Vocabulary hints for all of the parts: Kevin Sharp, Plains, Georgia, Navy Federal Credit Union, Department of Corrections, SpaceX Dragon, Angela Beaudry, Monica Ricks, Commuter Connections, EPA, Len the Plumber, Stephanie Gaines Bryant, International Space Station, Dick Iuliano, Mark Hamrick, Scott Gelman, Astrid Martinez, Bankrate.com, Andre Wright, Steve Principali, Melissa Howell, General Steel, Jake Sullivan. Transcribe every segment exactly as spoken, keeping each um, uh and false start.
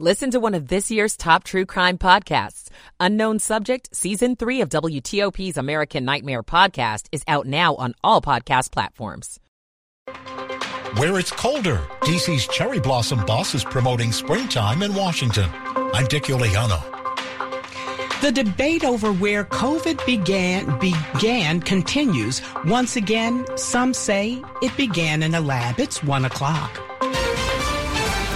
Listen to one of this year's top true crime podcasts. Unknown Subject, Season three of W T O P's American Nightmare podcast is out now on all podcast platforms. Where it's colder, D C's Cherry Blossom Bus is promoting springtime in Washington. I'm Dick Iuliano. The debate over where COVID began began continues. Once again, some say it began in a lab. It's one o'clock.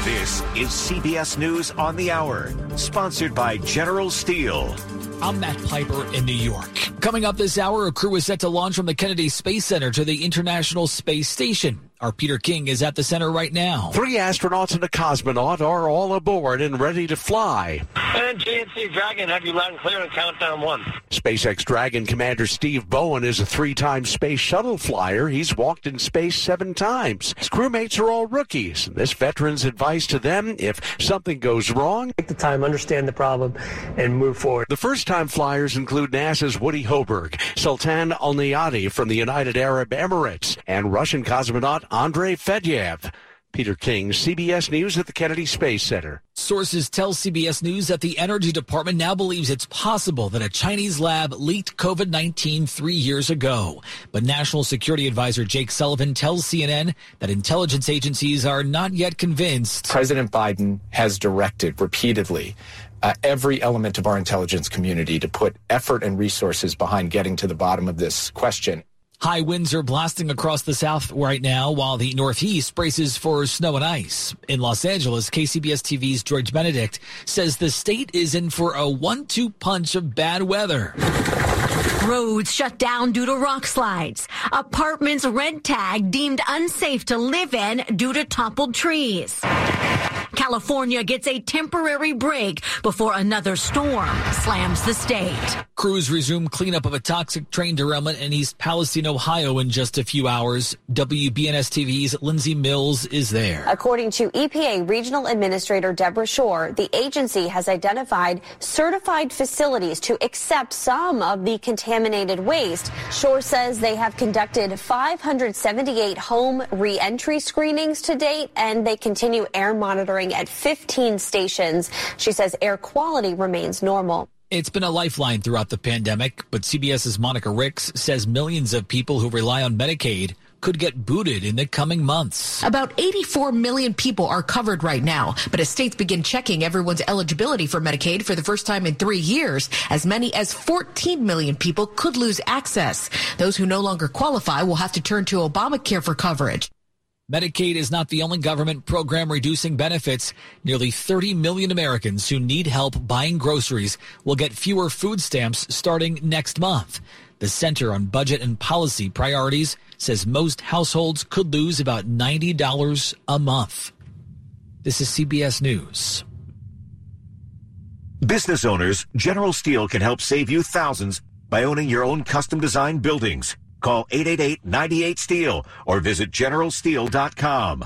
This is C B S News on the Hour, sponsored by General Steel. I'm Matt Piper in New York. Coming up this hour, a crew is set to launch from the Kennedy Space Center to the International Space Station. Our Peter King is at the center right now. Three astronauts and a cosmonaut are all aboard and ready to fly. And J N C Dragon, have you loud and clear on countdown one. SpaceX Dragon Commander Steve Bowen is a three-time space shuttle flyer. He's walked in space seven times. His crewmates are all rookies. And this veteran's advice to them, if something goes wrong, take the time, understand the problem, and move forward. The first-time flyers include NASA's Woody Hoburg, Sultan Al-Niadi from the United Arab Emirates, and Russian cosmonaut Andre Fedyev. Peter King, C B S News at the Kennedy Space Center. Sources tell C B S News that the Energy Department now believes it's possible that a Chinese lab leaked COVID nineteen three years ago. But National Security Advisor Jake Sullivan tells C N N that intelligence agencies are not yet convinced. President Biden has directed repeatedly Uh, every element of our intelligence community to put effort and resources behind getting to the bottom of this question. High winds are blasting across the South right now, while the Northeast braces for snow and ice. In Los Angeles, K C B S T V's George Benedict says the state is in for a one two punch of bad weather. Roads shut down due to rock slides. Apartments red tagged, deemed unsafe to live in due to toppled trees. California gets a temporary break before another storm slams the state. Crews resume cleanup of a toxic train derailment in East Palestine, Ohio in just a few hours. W B N S T V's Lindsay Mills is there. According to E P A Regional Administrator Deborah Shore, the agency has identified certified facilities to accept some of the contaminated waste. Shore says they have conducted five hundred seventy-eight home re-entry screenings to date, and they continue air monitoring at fifteen stations. She says air quality remains normal. It's been a lifeline throughout the pandemic, but CBS's Monica Ricks says millions of people who rely on Medicaid could get booted in the coming months. About eighty-four million people are covered right now, but as states begin checking everyone's eligibility for Medicaid for the first time in three years, as many as fourteen million people could lose access. Those who no longer qualify will have to turn to Obamacare for coverage. Medicaid is not the only government program reducing benefits. Nearly thirty million Americans who need help buying groceries will get fewer food stamps starting next month. The Center on Budget and Policy Priorities says most households could lose about ninety dollars a month. This is C B S News. Business owners, General Steel can help save you thousands by owning your own custom-designed buildings. Call eight eight eight, nine eight, S T E E L or visit general steel dot com.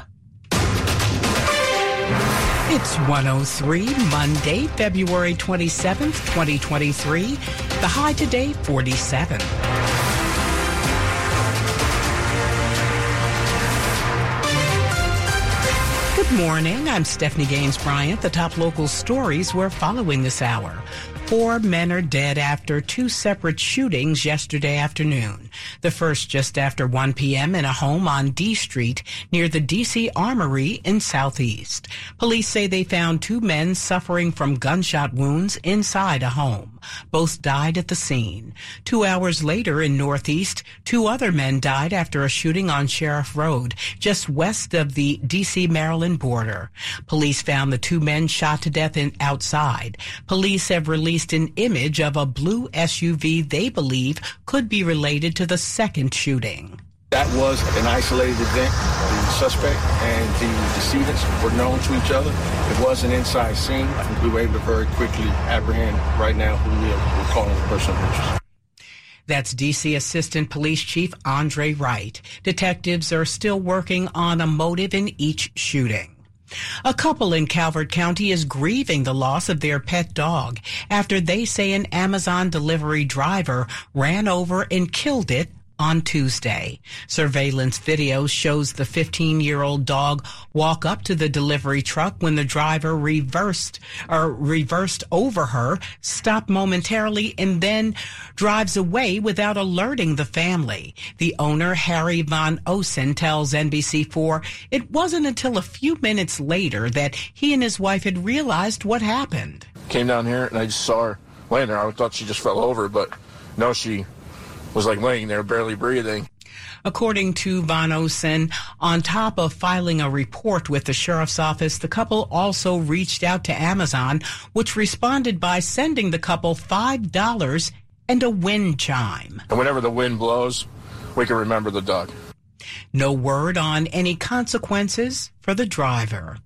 It's one oh three, Monday, February twenty-seventh, twenty twenty-three. The high today, forty-seven. Good morning. I'm Stephanie Gaines Bryant. The top local stories we're following this hour. Four men are dead after two separate shootings yesterday afternoon. The first just after one p.m. in a home on D Street near the D C Armory in Southeast. Police say they found two men suffering from gunshot wounds inside a home. Both died at the scene. Two hours later in Northeast, two other men died after a shooting on Sheriff Road just west of the D C Maryland border. Police found the two men shot to death in outside. Police have released an image of a blue S U V they believe could be related to the second shooting. That was an isolated event. The suspect and the decedents were known to each other. It was an inside scene. We were able to very quickly apprehend right now who we are calling the person of interest. That's D C Assistant Police Chief Andre Wright. Detectives are still working on a motive in each shooting. A couple in Calvert County is grieving the loss of their pet dog after they say an Amazon delivery driver ran over and killed it on Tuesday. Surveillance video shows the fifteen-year-old dog walk up to the delivery truck when the driver reversed or reversed over her, stopped momentarily, and then drives away without alerting the family. The owner, Harry Von Osen, tells N B C four it wasn't until a few minutes later that he and his wife had realized what happened. Came down here and I just saw her laying there. I thought she just fell over, but no, she was like laying there, barely breathing. According to Von Osen, on top of filing a report with the sheriff's office, the couple also reached out to Amazon, which responded by sending the couple five dollars and a wind chime. And whenever the wind blows, we can remember the dog. No word on any consequences for the driver.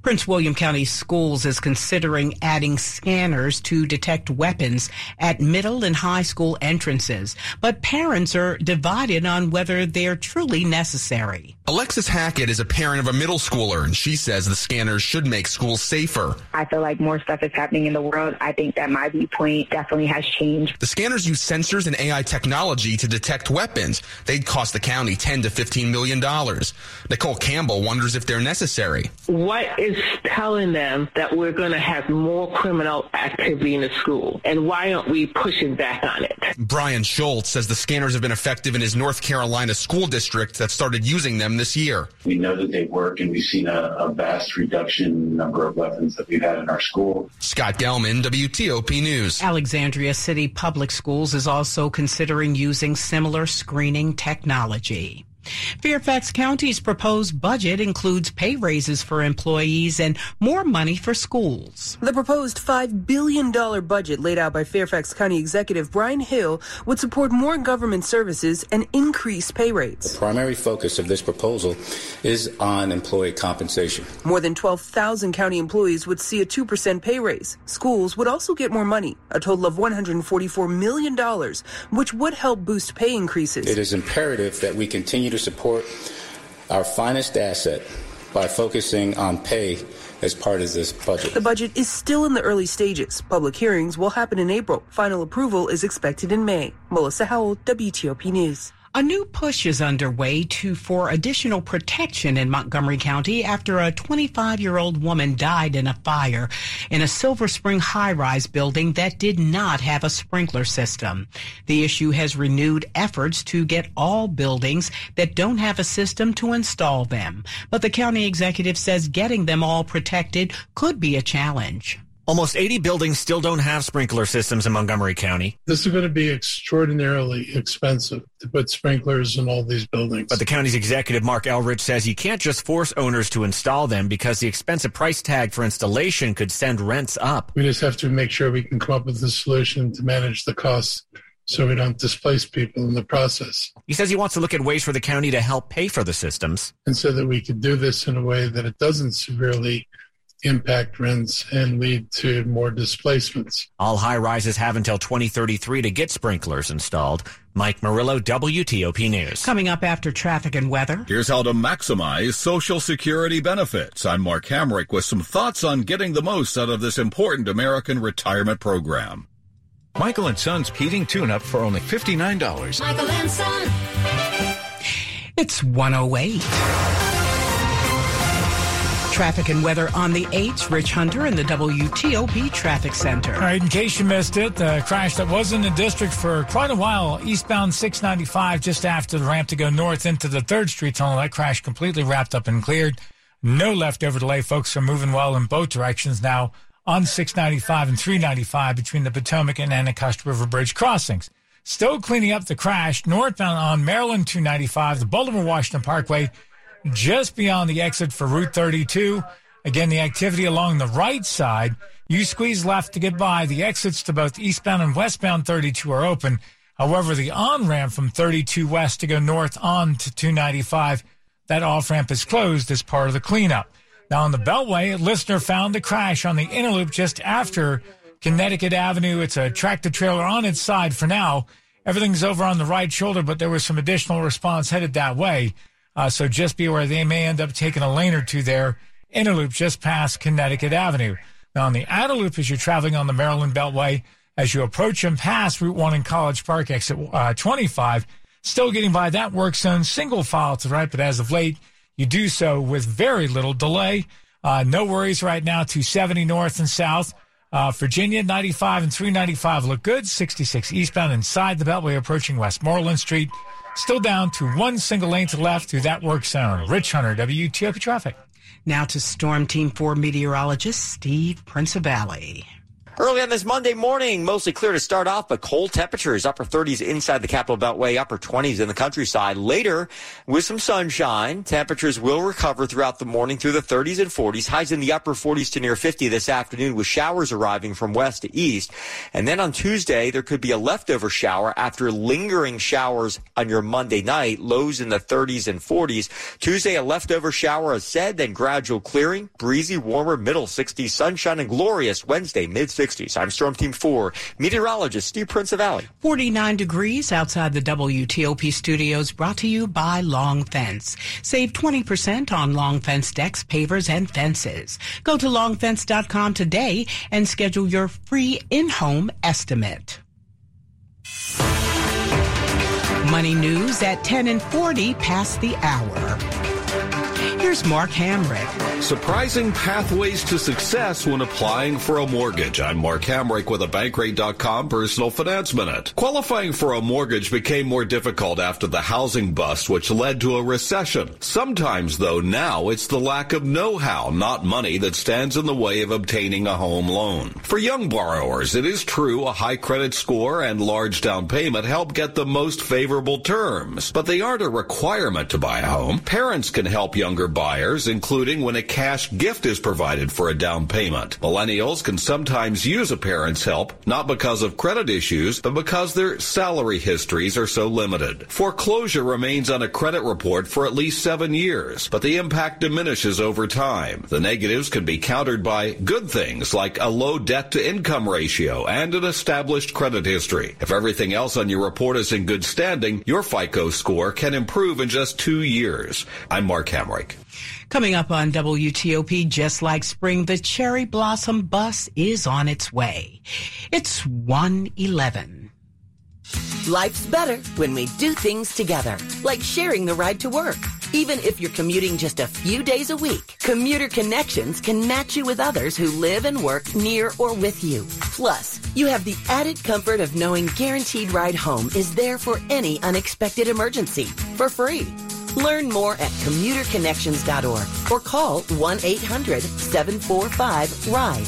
Prince William County Schools is considering adding scanners to detect weapons at middle and high school entrances, but parents are divided on whether they're truly necessary. Alexis Hackett is a parent of a middle schooler, and she says the scanners should make schools safer. I feel like more stuff is happening in the world. I think that my viewpoint definitely has changed. The scanners use sensors and A I technology to detect weapons. They'd cost the county ten to fifteen million dollars. Nicole Campbell wonders if they're necessary. What What is telling them that we're going to have more criminal activity in the school? And why aren't we pushing back on it? Brian Schultz says the scanners have been effective in his North Carolina school district that started using them this year. We know that they work, and we've seen a, a vast reduction in the number of weapons that we've had in our school. Scott Gelman, W T O P News. Alexandria City Public Schools is also considering using similar screening technology. Fairfax County's proposed budget includes pay raises for employees and more money for schools. The proposed five billion dollars budget laid out by Fairfax County Executive Brian Hill would support more government services and increase pay rates. The primary focus of this proposal is on employee compensation. More than twelve thousand county employees would see a two percent pay raise. Schools would also get more money, a total of one hundred forty-four million dollars, which would help boost pay increases. It is imperative that we continue to to support our finest asset by focusing on pay as part of this budget. The budget is still in the early stages. Public hearings will happen in April. Final approval is expected in May. Melissa Howell, W T O P News. A new push is underway to for additional protection in Montgomery County after a twenty-five-year-old woman died in a fire in a Silver Spring high-rise building that did not have a sprinkler system. The issue has renewed efforts to get all buildings that don't have a system to install them. But the county executive says getting them all protected could be a challenge. Almost eighty buildings still don't have sprinkler systems in Montgomery County. This is going to be extraordinarily expensive to put sprinklers in all these buildings. But the county's executive, Mark Elrich, says you can't just force owners to install them because the expensive price tag for installation could send rents up. We just have to make sure we can come up with a solution to manage the costs so we don't displace people in the process. He says he wants to look at ways for the county to help pay for the systems. And so that we could do this in a way that it doesn't severely impact rents and lead to more displacements. All high-rises have until twenty thirty-three to get sprinklers installed. Mike Murillo, W T O P News. Coming up after traffic and weather. Here's how to maximize Social Security benefits. I'm Mark Hamrick with some thoughts on getting the most out of this important American retirement program. Michael and Son's heating tune-up for only fifty-nine dollars. Michael and Son. It's one oh eight. Traffic and weather on the eights, Rich Hunter in the W T O P Traffic Center. All right, in case you missed it, the crash that was in the district for quite a while, eastbound six ninety-five just after the ramp to go north into the third Street Tunnel. That crash completely wrapped up and cleared. No leftover delay. Folks are moving well in both directions now on six ninety-five and three ninety-five between the Potomac and Anacostia River Bridge crossings. Still cleaning up the crash northbound on Maryland two ninety-five, the Baltimore Washington Parkway, just beyond the exit for Route thirty-two. Again, the activity along the right side. You squeeze left to get by. The exits to both eastbound and westbound thirty-two are open. However, the on-ramp from thirty-two West to go north on to two ninety-five, that off-ramp is closed as part of the cleanup. Now, on the Beltway, a listener found the crash on the inner loop just after Connecticut Avenue. It's a tractor-trailer on its side for now. Everything's over on the right shoulder, but there was some additional response headed that way. Uh, so just be aware they may end up taking a lane or two there. Inner loop just past Connecticut Avenue. Now, on the outer loop, as you're traveling on the Maryland Beltway, as you approach and pass Route one in College Park, exit uh, twenty-five, still getting by that work zone, single file to the right, but as of late, you do so with very little delay. Uh, no worries right now, two seventy north and south. Uh, Virginia, ninety-five and three ninety-five look good. sixty-six eastbound inside the Beltway approaching Westmoreland Street. Still down to one single lane to the left through that work zone. Rich Hunter, W T O P Traffic. Now to Storm Team four meteorologist Steve Principali. Early on this Monday morning, mostly clear to start off, but cold temperatures, upper thirties inside the Capital Beltway, upper twenties in the countryside. Later, with some sunshine, temperatures will recover throughout the morning through the thirties and forties. Highs in the upper forties to near fifty this afternoon with showers arriving from west to east. And then on Tuesday, there could be a leftover shower after lingering showers on your Monday night. Lows in the thirties and forties. Tuesday, a leftover shower as said, then gradual clearing. Breezy, warmer, middle sixties. Sunshine and glorious Wednesday, mid-sixties. I'm Storm Team four meteorologist Steve Principali. forty-nine degrees outside the W T O P studios, brought to you by Long Fence. Save twenty percent on Long Fence decks, pavers, and fences. Go to long fence dot com today and schedule your free in-home estimate. Money news at ten and forty past the hour. Here's Mark Hamrick. Surprising pathways to success when applying for a mortgage. I'm Mark Hamrick with a bankrate dot com personal finance minute. Qualifying for a mortgage became more difficult after the housing bust, which led to a recession. Sometimes, though, now it's the lack of know-how, not money, that stands in the way of obtaining a home loan. For young borrowers, it is true a high credit score and large down payment help get the most favorable terms, but they aren't a requirement to buy a home. Parents can help younger buyers, including when a cash gift is provided for a down payment. Millennials can sometimes use a parent's help, not because of credit issues, but because their salary histories are so limited. Foreclosure remains on a credit report for at least seven years, but the impact diminishes over time. The negatives can be countered by good things like a low debt-to-income ratio and an established credit history. If everything else on your report is in good standing, your FICO score can improve in just two years. I'm Mark Hamrick. Coming up on W T O P, just like spring, the Cherry Blossom Bus is on its way. It's one eleven. Life's better when we do things together, like sharing the ride to work. Even if you're commuting just a few days a week, Commuter Connections can match you with others who live and work near or with you. Plus, you have the added comfort of knowing Guaranteed Ride Home is there for any unexpected emergency for free. Learn more at commuter connections dot org or call one eight hundred seven four five RIDE.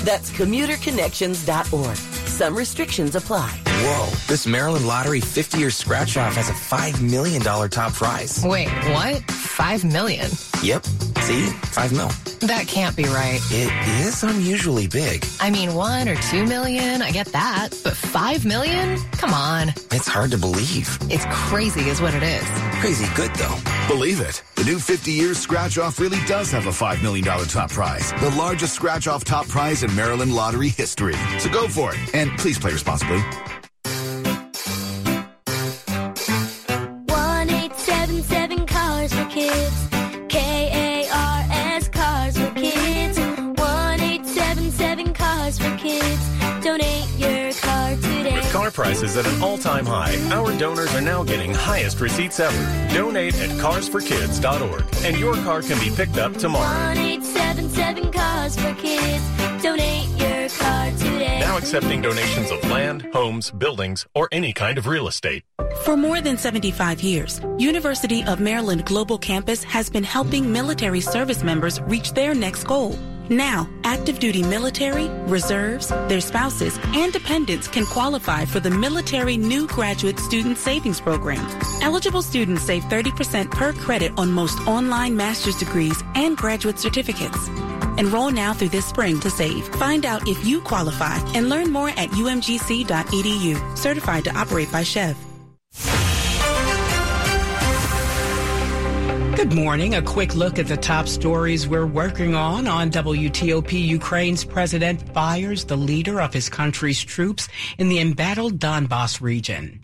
That's commuter connections dot org. Some restrictions apply. Whoa, this Maryland Lottery fifty-year scratch-off has a five million dollars top prize. Wait, what? five million dollars? Yep. See? five mil. That can't be right. It is unusually big. I mean, one or two million, I get that. But five million? Come on. It's hard to believe. It's crazy is what it is. Crazy good, though. Believe it. The new fifty-year scratch-off really does have a five million dollars top prize. The largest scratch-off top prize in Maryland Lottery history. So go for it. And please play responsibly. Prices at an all-time high. Our donors are now getting highest receipts ever. Donate at cars for kids dot org and your car can be picked up tomorrow. one eight seven seven cars for kids. Donate your car today. Now accepting donations of land, homes, buildings, or any kind of real estate. For more than seventy-five years, University of Maryland Global Campus has been helping military service members reach their next goal. Now, active duty military, reserves, their spouses, and dependents can qualify for the Military New Graduate Student Savings Program. Eligible students save thirty percent per credit on most online master's degrees and graduate certificates. Enroll now through this spring to save. Find out if you qualify and learn more at U M G C dot E D U. Certified to operate by Chev. Good morning. A quick look at the top stories we're working on. On W T O P, Ukraine's president fires the leader of his country's troops in the embattled Donbas region.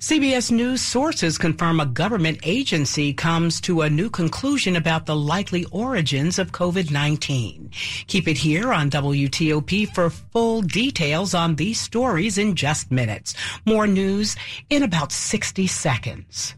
C B S News sources confirm a government agency comes to a new conclusion about the likely origins of COVID nineteen. Keep it here on W T O P for full details on these stories in just minutes. More news in about sixty seconds.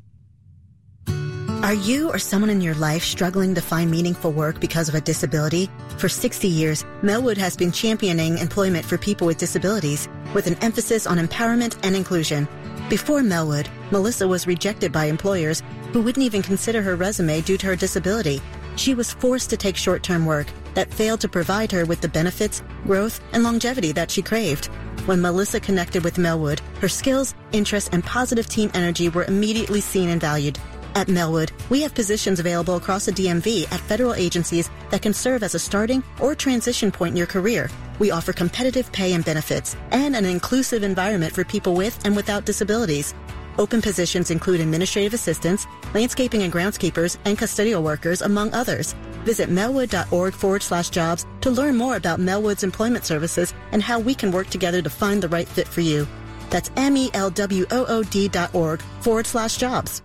Are you or someone in your life struggling to find meaningful work because of a disability? For sixty years, Melwood has been championing employment for people with disabilities with an emphasis on empowerment and inclusion. Before Melwood, Melissa was rejected by employers who wouldn't even consider her resume due to her disability. She was forced to take short-term work that failed to provide her with the benefits, growth, and longevity that she craved. When Melissa connected with Melwood, her skills, interests, and positive team energy were immediately seen and valued. At Melwood, we have positions available across the D M V at federal agencies that can serve as a starting or transition point in your career. We offer competitive pay and benefits and an inclusive environment for people with and without disabilities. Open positions include administrative assistants, landscaping and groundskeepers, and custodial workers, among others. Visit melwood.org forward slash jobs to learn more about Melwood's employment services and how we can work together to find the right fit for you. That's M-E-L-W-O-O-D dot org forward slash jobs.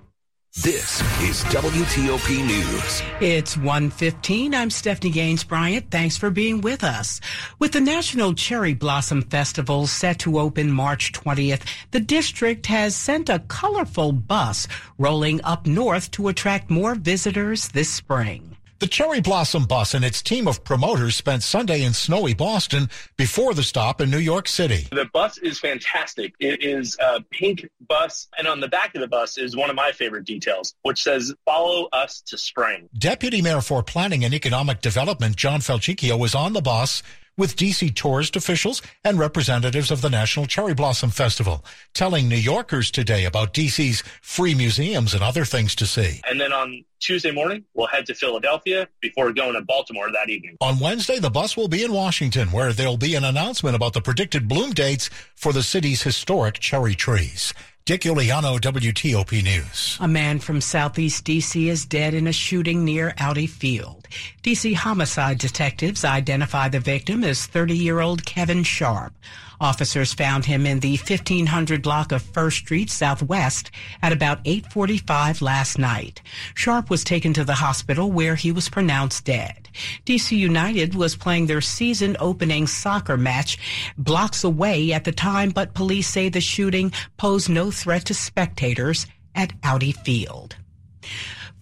This is W T O P News. It's one fifteen. I'm Stephanie Gaines Bryant. Thanks for being with us. With the National Cherry Blossom Festival set to open March twentieth, the district has sent a colorful bus rolling up north to attract more visitors this spring. The Cherry Blossom Bus and its team of promoters spent Sunday in snowy Boston before the stop in New York City. The bus is fantastic. It is a pink bus, and on the back of the bus is one of my favorite details, which says, "Follow us to spring." Deputy Mayor for Planning and Economic Development John Felchicchio was on the bus with D C tourist officials and representatives of the National Cherry Blossom Festival, telling New Yorkers today about D C's free museums and other things to see. And then on Tuesday morning, we'll head to Philadelphia before going to Baltimore that evening. On Wednesday, the bus will be in Washington, where there'll be an announcement about the predicted bloom dates for the city's historic cherry trees. Dick Iuliano, W T O P News. A man from Southeast D C is dead in a shooting near Audi Field. D C homicide detectives identify the victim as thirty-year-old Kevin Sharp. Officers found him in the fifteen hundred block of First Street Southwest at about eight forty-five last night. Sharp was taken to the hospital where he was pronounced dead. D C United was playing their season opening soccer match blocks away at the time, but police say the shooting posed no threat to spectators at Audi Field.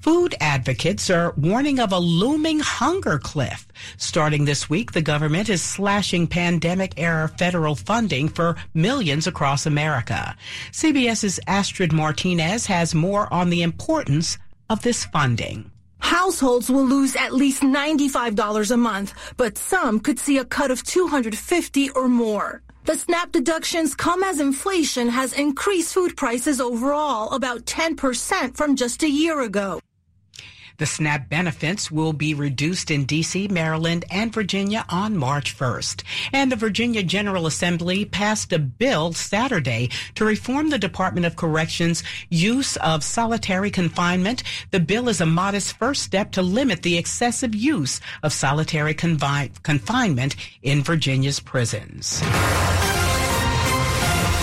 Food advocates are warning of a looming hunger cliff. Starting this week, the government is slashing pandemic-era federal funding for millions across America. CBS's Astrid Martinez has more on the importance of this funding. Households will lose at least ninety-five dollars a month, but some could see a cut of two hundred fifty dollars or more. The SNAP deductions come as inflation has increased food prices overall about ten percent from just a year ago. The SNAP benefits will be reduced in D C, Maryland, and Virginia on March first. And the Virginia General Assembly passed a bill Saturday to reform the Department of Corrections' use of solitary confinement. The bill is a modest first step to limit the excessive use of solitary confi- confinement in Virginia's prisons.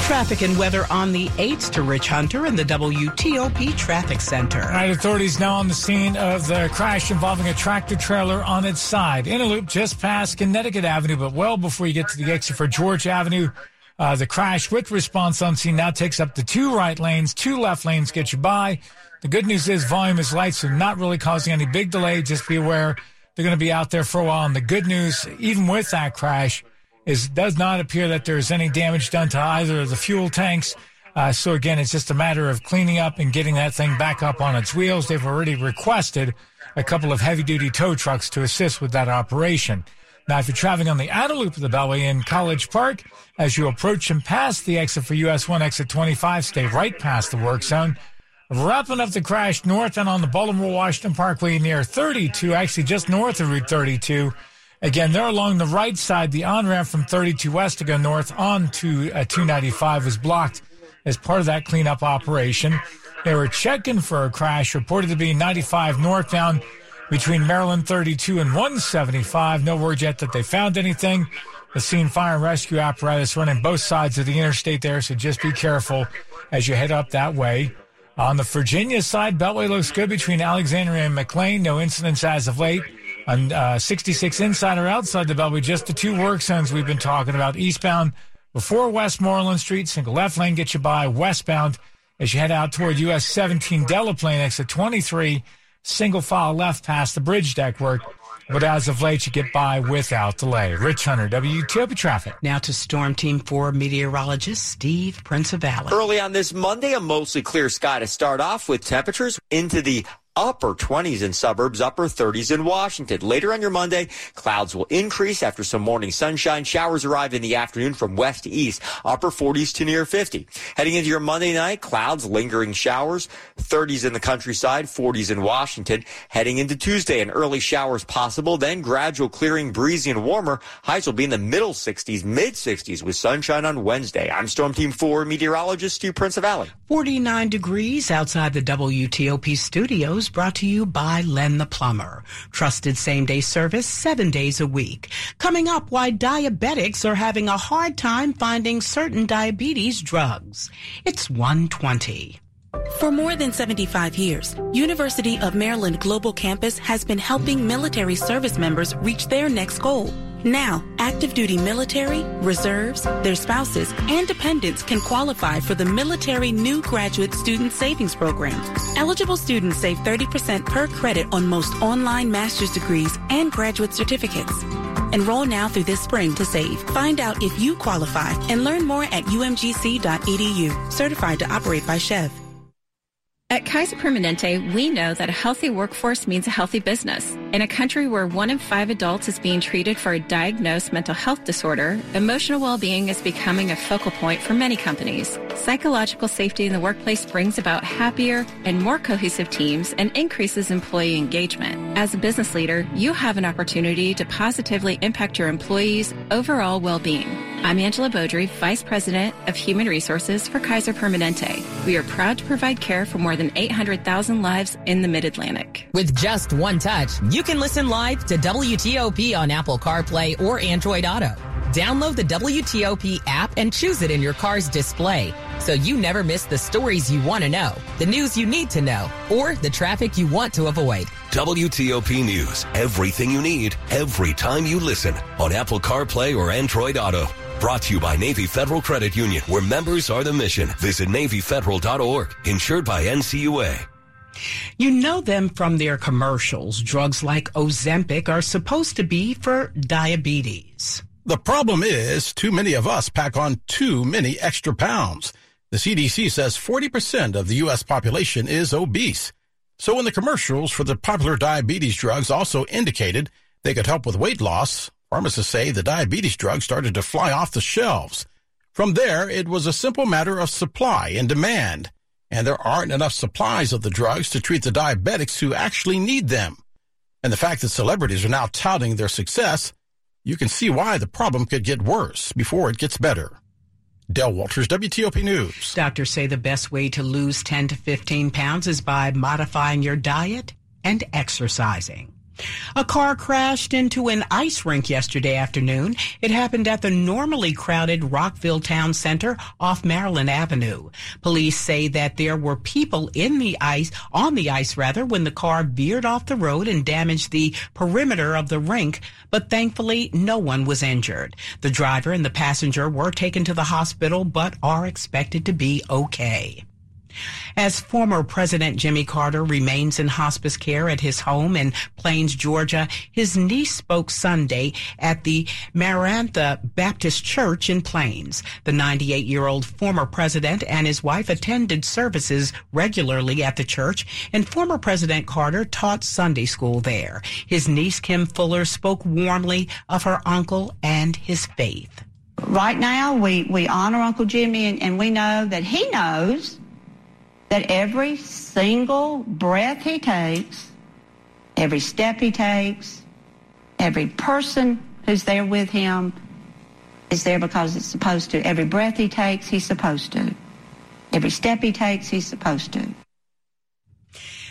Traffic and weather on the eights to Rich Hunter in the W T O P Traffic Center. All right, authorities now on the scene of the crash involving a tractor-trailer on its side. In a loop just past Connecticut Avenue, but well before you get to the exit for George Avenue. Uh, the crash with response on scene now takes up the two right lanes, two left lanes get you by. The good news is volume is light, so not really causing any big delay. Just be aware they're going to be out there for a while. And the good news, even with that crash, it does not appear that there's any damage done to either of the fuel tanks. Uh, so, again, it's just a matter of cleaning up and getting that thing back up on its wheels. They've already requested a couple of heavy-duty tow trucks to assist with that operation. Now, if you're traveling on the outer loop of the Beltway in College Park, as you approach and past the exit for U S one, exit twenty-five, stay right past the work zone. Wrapping up the crash north and on the Baltimore-Washington Parkway near thirty-two, actually just north of Route thirty-two, Again, they're along the right side. The on-ramp from thirty-two West to go north on to uh, two ninety-five was blocked as part of that cleanup operation. They were checking for a crash reported to be ninety-five northbound between Maryland thirty-two and one seventy-five. No word yet that they found anything. The scene fire and rescue apparatus running both sides of the interstate there, so just be careful as you head up that way. On the Virginia side, Beltway looks good between Alexandria and McLean. No incidents as of late. On uh, sixty-six inside or outside the Beltway, just the two work zones we've been talking about. Eastbound before Westmoreland Street, single left lane gets you by. Westbound as you head out toward U S seventeen Delaplane, exit twenty-three, single file left past the bridge deck work. But as of late, you get by without delay. Rich Hunter, W T O P Traffic. Now to Storm Team four meteorologist Steve Principali. Early on this Monday, a mostly clear sky to start off with temperatures into the upper twenties in suburbs, upper thirties in Washington. Later on your Monday, clouds will increase after some morning sunshine. Showers arrive in the afternoon from west to east, upper forties to near fifty. Heading into your Monday night, clouds, lingering showers, thirties in the countryside, forties in Washington. Heading into Tuesday, an early showers possible, then gradual clearing, breezy and warmer. Highs will be in the middle sixties, mid sixties with sunshine on Wednesday. I'm Storm Team four meteorologist Steve Principali. forty-nine degrees outside the W T O P studios. Brought to you by Len the Plumber. Trusted same-day service seven days a week. Coming up, why diabetics are having a hard time finding certain diabetes drugs. It's one twenty. For more than seventy-five years, University of Maryland Global Campus has been helping military service members reach their next goal. Now, active duty military, reserves, their spouses, and dependents can qualify for the Military New Graduate Student Savings Program. Eligible students save thirty percent per credit on most online master's degrees and graduate certificates. Enroll now through this spring to save. Find out if you qualify and learn more at U M G C dot E D U. Certified to operate by C H E V. At Kaiser Permanente, we know that a healthy workforce means a healthy business. In a country where one in five adults is being treated for a diagnosed mental health disorder, emotional well-being is becoming a focal point for many companies. Psychological safety in the workplace brings about happier and more cohesive teams and increases employee engagement. As a business leader, you have an opportunity to positively impact your employees' overall well-being. I'm Angela Beaudry, Vice President of Human Resources for Kaiser Permanente. We are proud to provide care for more than eight hundred thousand lives in the Mid-Atlantic. With just one touch, you can listen live to W T O P on Apple CarPlay or Android Auto. Download the W T O P app and choose it in your car's display, so you never miss the stories you want to know, the news you need to know, or the traffic you want to avoid. W T O P News, everything you need, every time you listen on Apple CarPlay or Android Auto. Brought to you by Navy Federal Credit Union, where members are the mission. Visit navy federal dot org, insured by N C U A. You know them from their commercials. Drugs like Ozempic are supposed to be for diabetes. The problem is too many of us pack on too many extra pounds. The C D C says forty percent of the U S population is obese. So when the commercials for the popular diabetes drugs also indicated they could help with weight loss, pharmacists say the diabetes drug started to fly off the shelves. From there, it was a simple matter of supply and demand, and there aren't enough supplies of the drugs to treat the diabetics who actually need them. And the fact that celebrities are now touting their success, you can see why the problem could get worse before it gets better. Del Walters, W T O P News. Doctors say the best way to lose ten to fifteen pounds is by modifying your diet and exercising. A car crashed into an ice rink yesterday afternoon. It happened at the normally crowded Rockville Town Center off Maryland Avenue. Police say that there were people in the ice, on the ice rather, when the car veered off the road and damaged the perimeter of the rink, but thankfully no one was injured. The driver and the passenger were taken to the hospital but are expected to be okay. As former President Jimmy Carter remains in hospice care at his home in Plains, Georgia, his niece spoke Sunday at the Maranatha Baptist Church in Plains. The ninety-eight-year-old former president and his wife attended services regularly at the church, and former President Carter taught Sunday school there. His niece, Kim Fuller, spoke warmly of her uncle and his faith. Right now, we, we honor Uncle Jimmy, and, and we know that he knows that every single breath he takes, every step he takes, Every person who's there with him is there because it's supposed to. Every breath he takes, he's supposed to. Every step he takes, he's supposed to.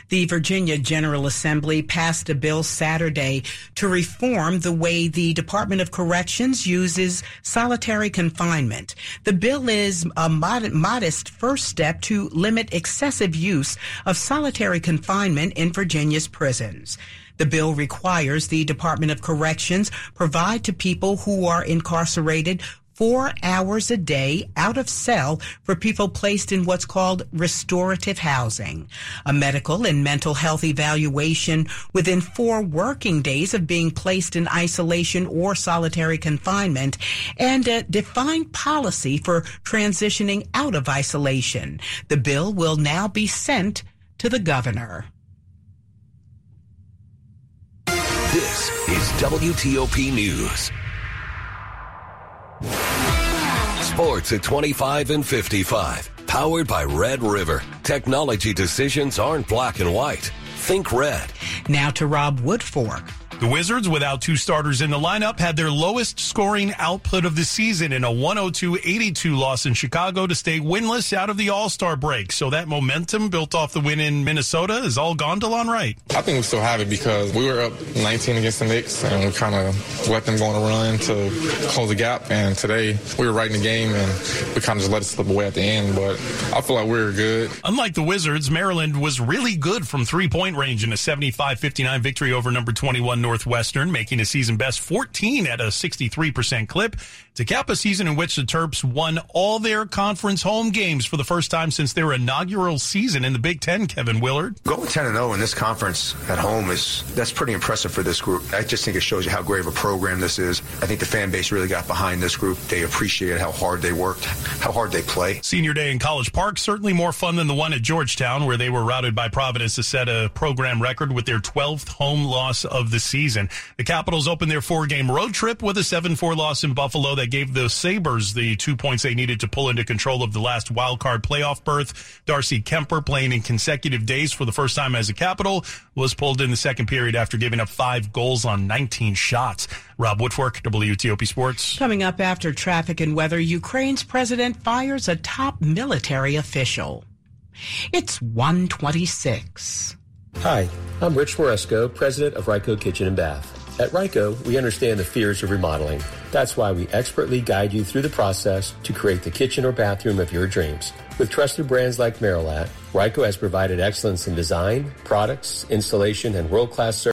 The Virginia General Assembly passed a bill Saturday to reform the way the Department of Corrections uses solitary confinement. The bill is a mod- modest first step to limit excessive use of solitary confinement in Virginia's prisons. The bill requires the Department of Corrections provide to people who are incarcerated four hours a day out of cell for people placed in what's called restorative housing, a medical and mental health evaluation within four working days of being placed in isolation or solitary confinement, and a defined policy for transitioning out of isolation. The bill will now be sent to the governor. This is W T O P News. Sports at twenty-five and fifty-five. Powered by Red River. Technology decisions aren't black and white. Think red. Now to Rob Woodfork. The Wizards, without two starters in the lineup, had their lowest scoring output of the season in a one oh two eighty-two loss in Chicago to stay winless out of the All-Star break. So that momentum built off the win in Minnesota is all gone to Lon Wright. I think we still have it because we were up nineteen against the Knicks, and we kind of let them go on a run to close the gap. And today we were right in the game, and we kind of just let it slip away at the end. But I feel like we were good. Unlike the Wizards, Maryland was really good from three-point range in a seventy-five fifty-nine victory over number twenty-one Northwestern, making a season best fourteen at a sixty-three percent clip to cap a season in which the Terps won all their conference home games for the first time since their inaugural season in the Big Ten. Kevin Willard. Going ten and oh in this conference at home is that's pretty impressive for this group. I just think it shows you how great of a program this is. I think the fan base really got behind this group. They appreciated how hard they worked, how hard they play. Senior Day in College Park, certainly more fun than the one at Georgetown, where they were routed by Providence to set a program record with their twelfth home loss of the season. Season. The Capitals opened their four-game road trip with a seven four loss in Buffalo that gave the Sabres the two points they needed to pull into control of the last wild-card playoff berth. Darcy Kemper, playing in consecutive days for the first time as a Capital, was pulled in the second period after giving up five goals on nineteen shots. Rob Woodfork, W T O P Sports. Coming up after traffic and weather, Ukraine's president fires a top military official. It's one twenty-six. Hi, I'm Rich Moresco, president of Ryco Kitchen and Bath. At Ryco, we understand the fears of remodeling. That's why we expertly guide you through the process to create the kitchen or bathroom of your dreams. With trusted brands like Marilat, Ryco has provided excellence in design, products, installation, and world-class service.